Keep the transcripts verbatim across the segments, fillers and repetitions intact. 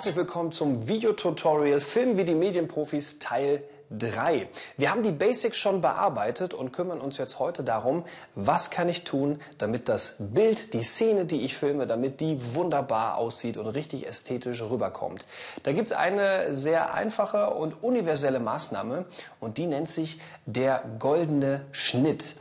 Herzlich willkommen zum Videotutorial Filmen wie die Medienprofis Teil drei. Wir haben die Basics schon bearbeitet und kümmern uns jetzt heute darum, was kann ich tun, damit das Bild, die Szene, die ich filme, damit die wunderbar aussieht und richtig ästhetisch rüberkommt. Da gibt es eine sehr einfache und universelle Maßnahme und die nennt sich der goldene Schnitt.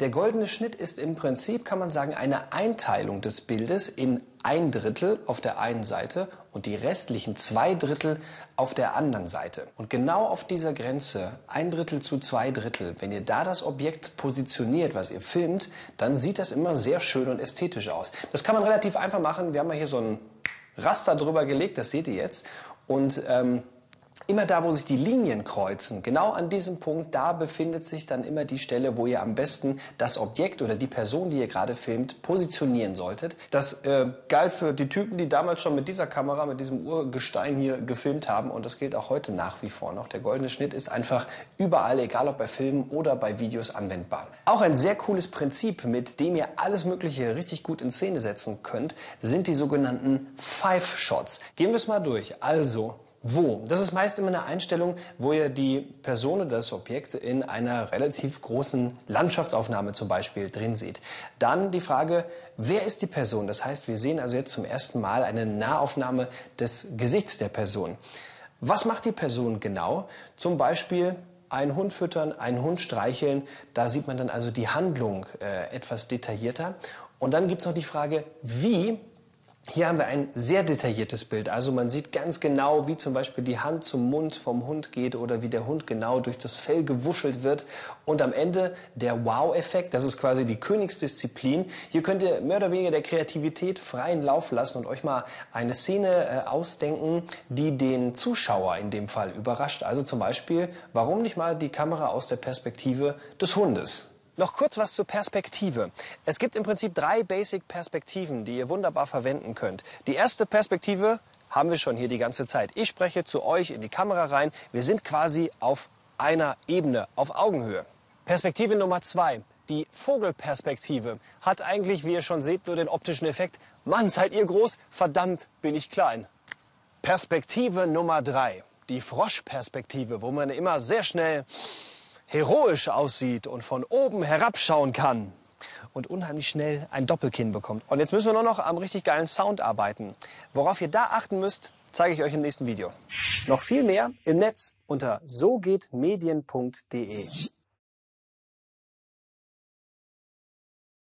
Der goldene Schnitt ist im Prinzip, kann man sagen, eine Einteilung des Bildes in ein Drittel auf der einen Seite und die restlichen zwei Drittel auf der anderen Seite. Und genau auf dieser Grenze, ein Drittel zu zwei Drittel, wenn ihr da das Objekt positioniert, was ihr filmt, dann sieht das immer sehr schön und ästhetisch aus. Das kann man relativ einfach machen. Wir haben ja hier so ein Raster drüber gelegt, das seht ihr jetzt. Und ähm, immer da, wo sich die Linien kreuzen, genau an diesem Punkt, da befindet sich dann immer die Stelle, wo ihr am besten das Objekt oder die Person, die ihr gerade filmt, positionieren solltet. Das äh, galt für die Typen, die damals schon mit dieser Kamera, mit diesem Urgestein hier gefilmt haben und das gilt auch heute nach wie vor noch. Der goldene Schnitt ist einfach überall, egal ob bei Filmen oder bei Videos anwendbar. Auch ein sehr cooles Prinzip, mit dem ihr alles Mögliche richtig gut in Szene setzen könnt, sind die sogenannten Five Shots. Gehen wir es mal durch. Also wo? Das ist meist immer eine Einstellung, wo ihr die Person oder das Objekt in einer relativ großen Landschaftsaufnahme zum Beispiel drin seht. Dann die Frage, wer ist die Person? Das heißt, wir sehen also jetzt zum ersten Mal eine Nahaufnahme des Gesichts der Person. Was macht die Person genau? Zum Beispiel einen Hund füttern, einen Hund streicheln. Da sieht man dann also die Handlung äh, etwas detaillierter. Und dann gibt es noch die Frage, wie? Hier haben wir ein sehr detailliertes Bild, also man sieht ganz genau, wie zum Beispiel die Hand zum Mund vom Hund geht oder wie der Hund genau durch das Fell gewuschelt wird. Und am Ende der Wow-Effekt, das ist quasi die Königsdisziplin. Hier könnt ihr mehr oder weniger der Kreativität freien Lauf lassen und euch mal eine Szene äh, ausdenken, die den Zuschauer in dem Fall überrascht. Also zum Beispiel, warum nicht mal die Kamera aus der Perspektive des Hundes? Noch kurz was zur Perspektive. Es gibt im Prinzip drei Basic-Perspektiven, die ihr wunderbar verwenden könnt. Die erste Perspektive haben wir schon hier die ganze Zeit. Ich spreche zu euch in die Kamera rein. Wir sind quasi auf einer Ebene, auf Augenhöhe. Perspektive Nummer zwei, die Vogelperspektive, hat eigentlich, wie ihr schon seht, nur den optischen Effekt. Mann, seid ihr groß, verdammt bin ich klein. Perspektive Nummer drei, die Froschperspektive, wo man immer sehr schnell heroisch aussieht und von oben herabschauen kann und unheimlich schnell ein Doppelkinn bekommt. Und jetzt müssen wir nur noch am richtig geilen Sound arbeiten. Worauf ihr da achten müsst, zeige ich euch im nächsten Video. Noch viel mehr im Netz unter so geht medien punkt de.